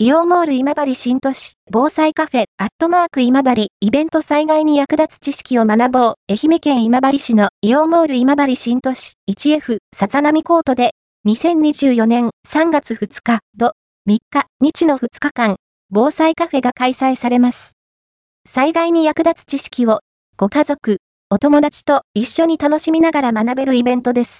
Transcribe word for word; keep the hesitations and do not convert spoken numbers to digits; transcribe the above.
イオンモール今治新都市防災カフェアットマーク今治イベント災害に役立つ知識を学ぼう。愛媛県今治市のイオンモール今治新都市 いちエフ さざなみコートでにせんにじゅうよねんさんがつふつか土みっか日のふつかかん防災カフェが開催されます。災害に役立つ知識をご家族、お友達と一緒に楽しみながら学べるイベントです。